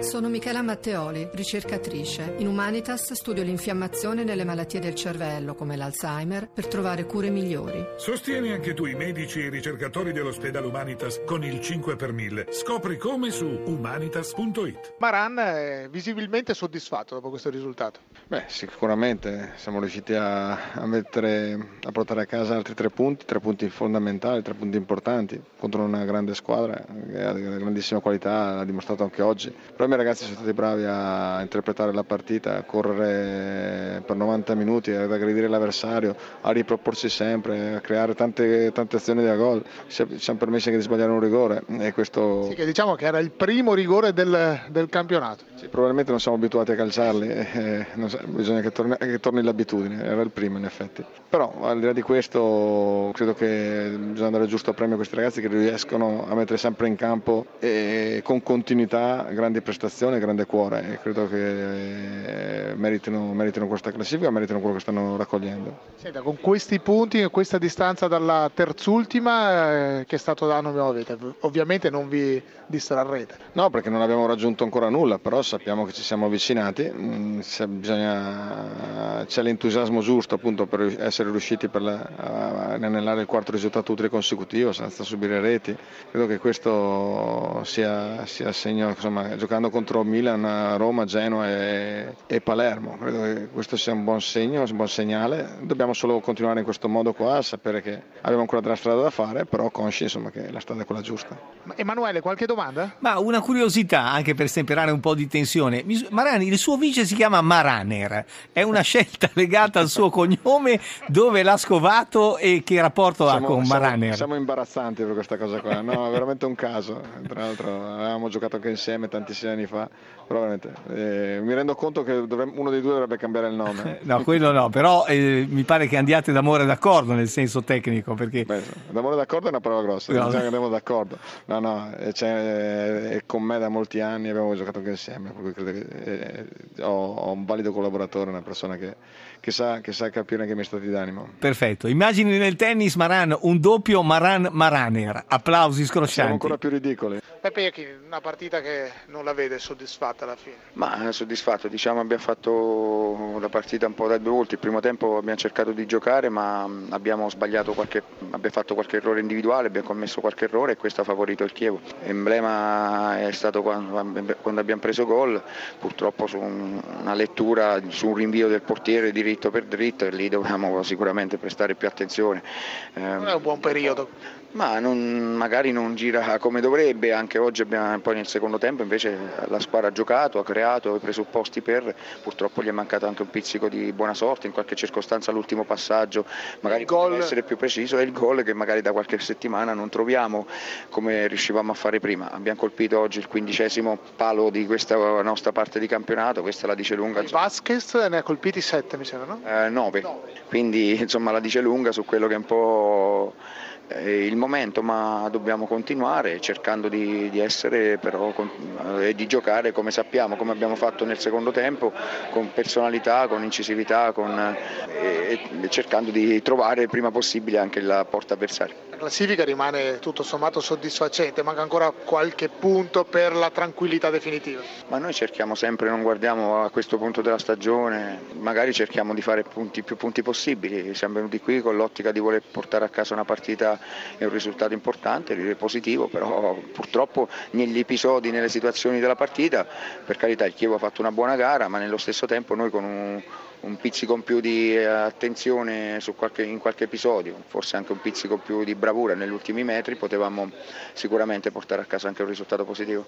Sono Michela Matteoli, ricercatrice. In Humanitas studio l'infiammazione nelle malattie del cervello, come l'Alzheimer, per trovare cure migliori. Sostieni anche tu i medici e i ricercatori dell'ospedale Humanitas con il 5 per 1000. Scopri come su humanitas.it. Maran è visibilmente soddisfatto dopo questo risultato. Beh, sicuramente siamo riusciti a portare a casa altri 3 punti, 3 punti fondamentali, 3 punti importanti contro una grande squadra che ha grandissima qualità, l'ha dimostrato anche oggi. I miei ragazzi sono stati bravi a interpretare la partita, a correre per 90 minuti, ad aggredire l'avversario, a riproporsi sempre, a creare tante azioni da gol. Ci hanno permesso anche di sbagliare un rigore. E questo... Sì, che diciamo che era il primo rigore del campionato. Sì, probabilmente non siamo abituati a calciarli, bisogna che torni l'abitudine, era il primo in effetti. Però al di là di questo credo che bisogna dare giusto premio a questi ragazzi che riescono a mettere sempre in campo e con continuità grandi prestazioni. Grande cuore, e credo che meritino questa classifica, meritino quello che stanno raccogliendo. Senta, con questi punti e questa distanza dalla terzultima che è stato da anno avete, ovviamente non vi distrarrete. No, perché non abbiamo raggiunto ancora nulla, però sappiamo che ci siamo avvicinati, c'è l'entusiasmo giusto appunto per essere riusciti a anellare il 4° risultato utile consecutivo senza subire reti. Credo che questo sia segno, insomma, giocando contro Milan, Roma, Genoa e Palermo. Credo che questo sia un buon segno, un buon segnale. Dobbiamo solo continuare in questo modo qua, sapere che abbiamo ancora della strada da fare, però consci, insomma, che la strada è quella giusta. Emanuele, qualche domanda? Ma una curiosità, anche per stemperare un po' di tensione. Marani, il suo vice si chiama Maraner, è una scelta legata al suo cognome, dove l'ha scovato, e che rapporto ha con Maraner? Siamo imbarazzanti per questa cosa qua, no, è veramente un caso. Tra l'altro avevamo giocato anche insieme tantissimi anni fa, probabilmente. Mi rendo conto che uno dei due dovrebbe cambiare il nome. No, quello no, però mi pare che andiate d'amore d'accordo nel senso tecnico, perché... Beh, d'amore d'accordo è una parola grossa, no. Diciamo che andiamo d'accordo. È con me da molti anni, abbiamo giocato anche insieme, per cui credo che ho un valido collaboratore, una persona che sa capire anche i miei stati d'animo. Perfetto. Immagini nel tennis, Maran, un doppio Maran-Maraner, applausi scroscianti. Siamo ancora più ridicoli. Pepe, una partita che non la vede soddisfatta alla fine? Ma soddisfatto, diciamo, abbiamo fatto la partita un po' da due volti. Il primo tempo abbiamo cercato di giocare, ma abbiamo sbagliato abbiamo fatto qualche errore individuale, abbiamo commesso qualche errore e questo ha favorito il Chievo. L'emblema è stato quando abbiamo preso gol, purtroppo su una lettura, su un rinvio del portiere diritto per dritto, e lì dovevamo sicuramente prestare più attenzione. Non è un buon periodo. Ma magari non gira come dovrebbe. Anche oggi poi nel secondo tempo invece la squadra ha giocato, ha creato i presupposti per, purtroppo gli è mancato anche un pizzico di buona sorte, in qualche circostanza l'ultimo passaggio magari poteva essere più preciso, e il gol che magari da qualche settimana non troviamo come riuscivamo a fare prima. Abbiamo colpito oggi il 15° palo di questa nostra parte di campionato, questa la dice lunga. Il Vázquez ne ha colpiti 7 mi sembra, no? 9, quindi insomma la dice lunga su quello che è un po' il momento, ma dobbiamo continuare cercando di essere però e di giocare come sappiamo, come abbiamo fatto nel secondo tempo, con personalità, con incisività, cercando di trovare il prima possibile anche la porta avversaria. La classifica rimane tutto sommato soddisfacente, manca ancora qualche punto per la tranquillità definitiva. Ma noi cerchiamo sempre, non guardiamo a questo punto della stagione, magari cerchiamo di fare più punti possibili. Siamo venuti qui con l'ottica di voler portare a casa una partita, è un risultato importante, positivo, però purtroppo negli episodi, nelle situazioni della partita, per carità il Chievo ha fatto una buona gara, ma nello stesso tempo noi con un pizzico in più di attenzione in qualche episodio, forse anche un pizzico più di bravura negli ultimi metri, potevamo sicuramente portare a casa anche un risultato positivo.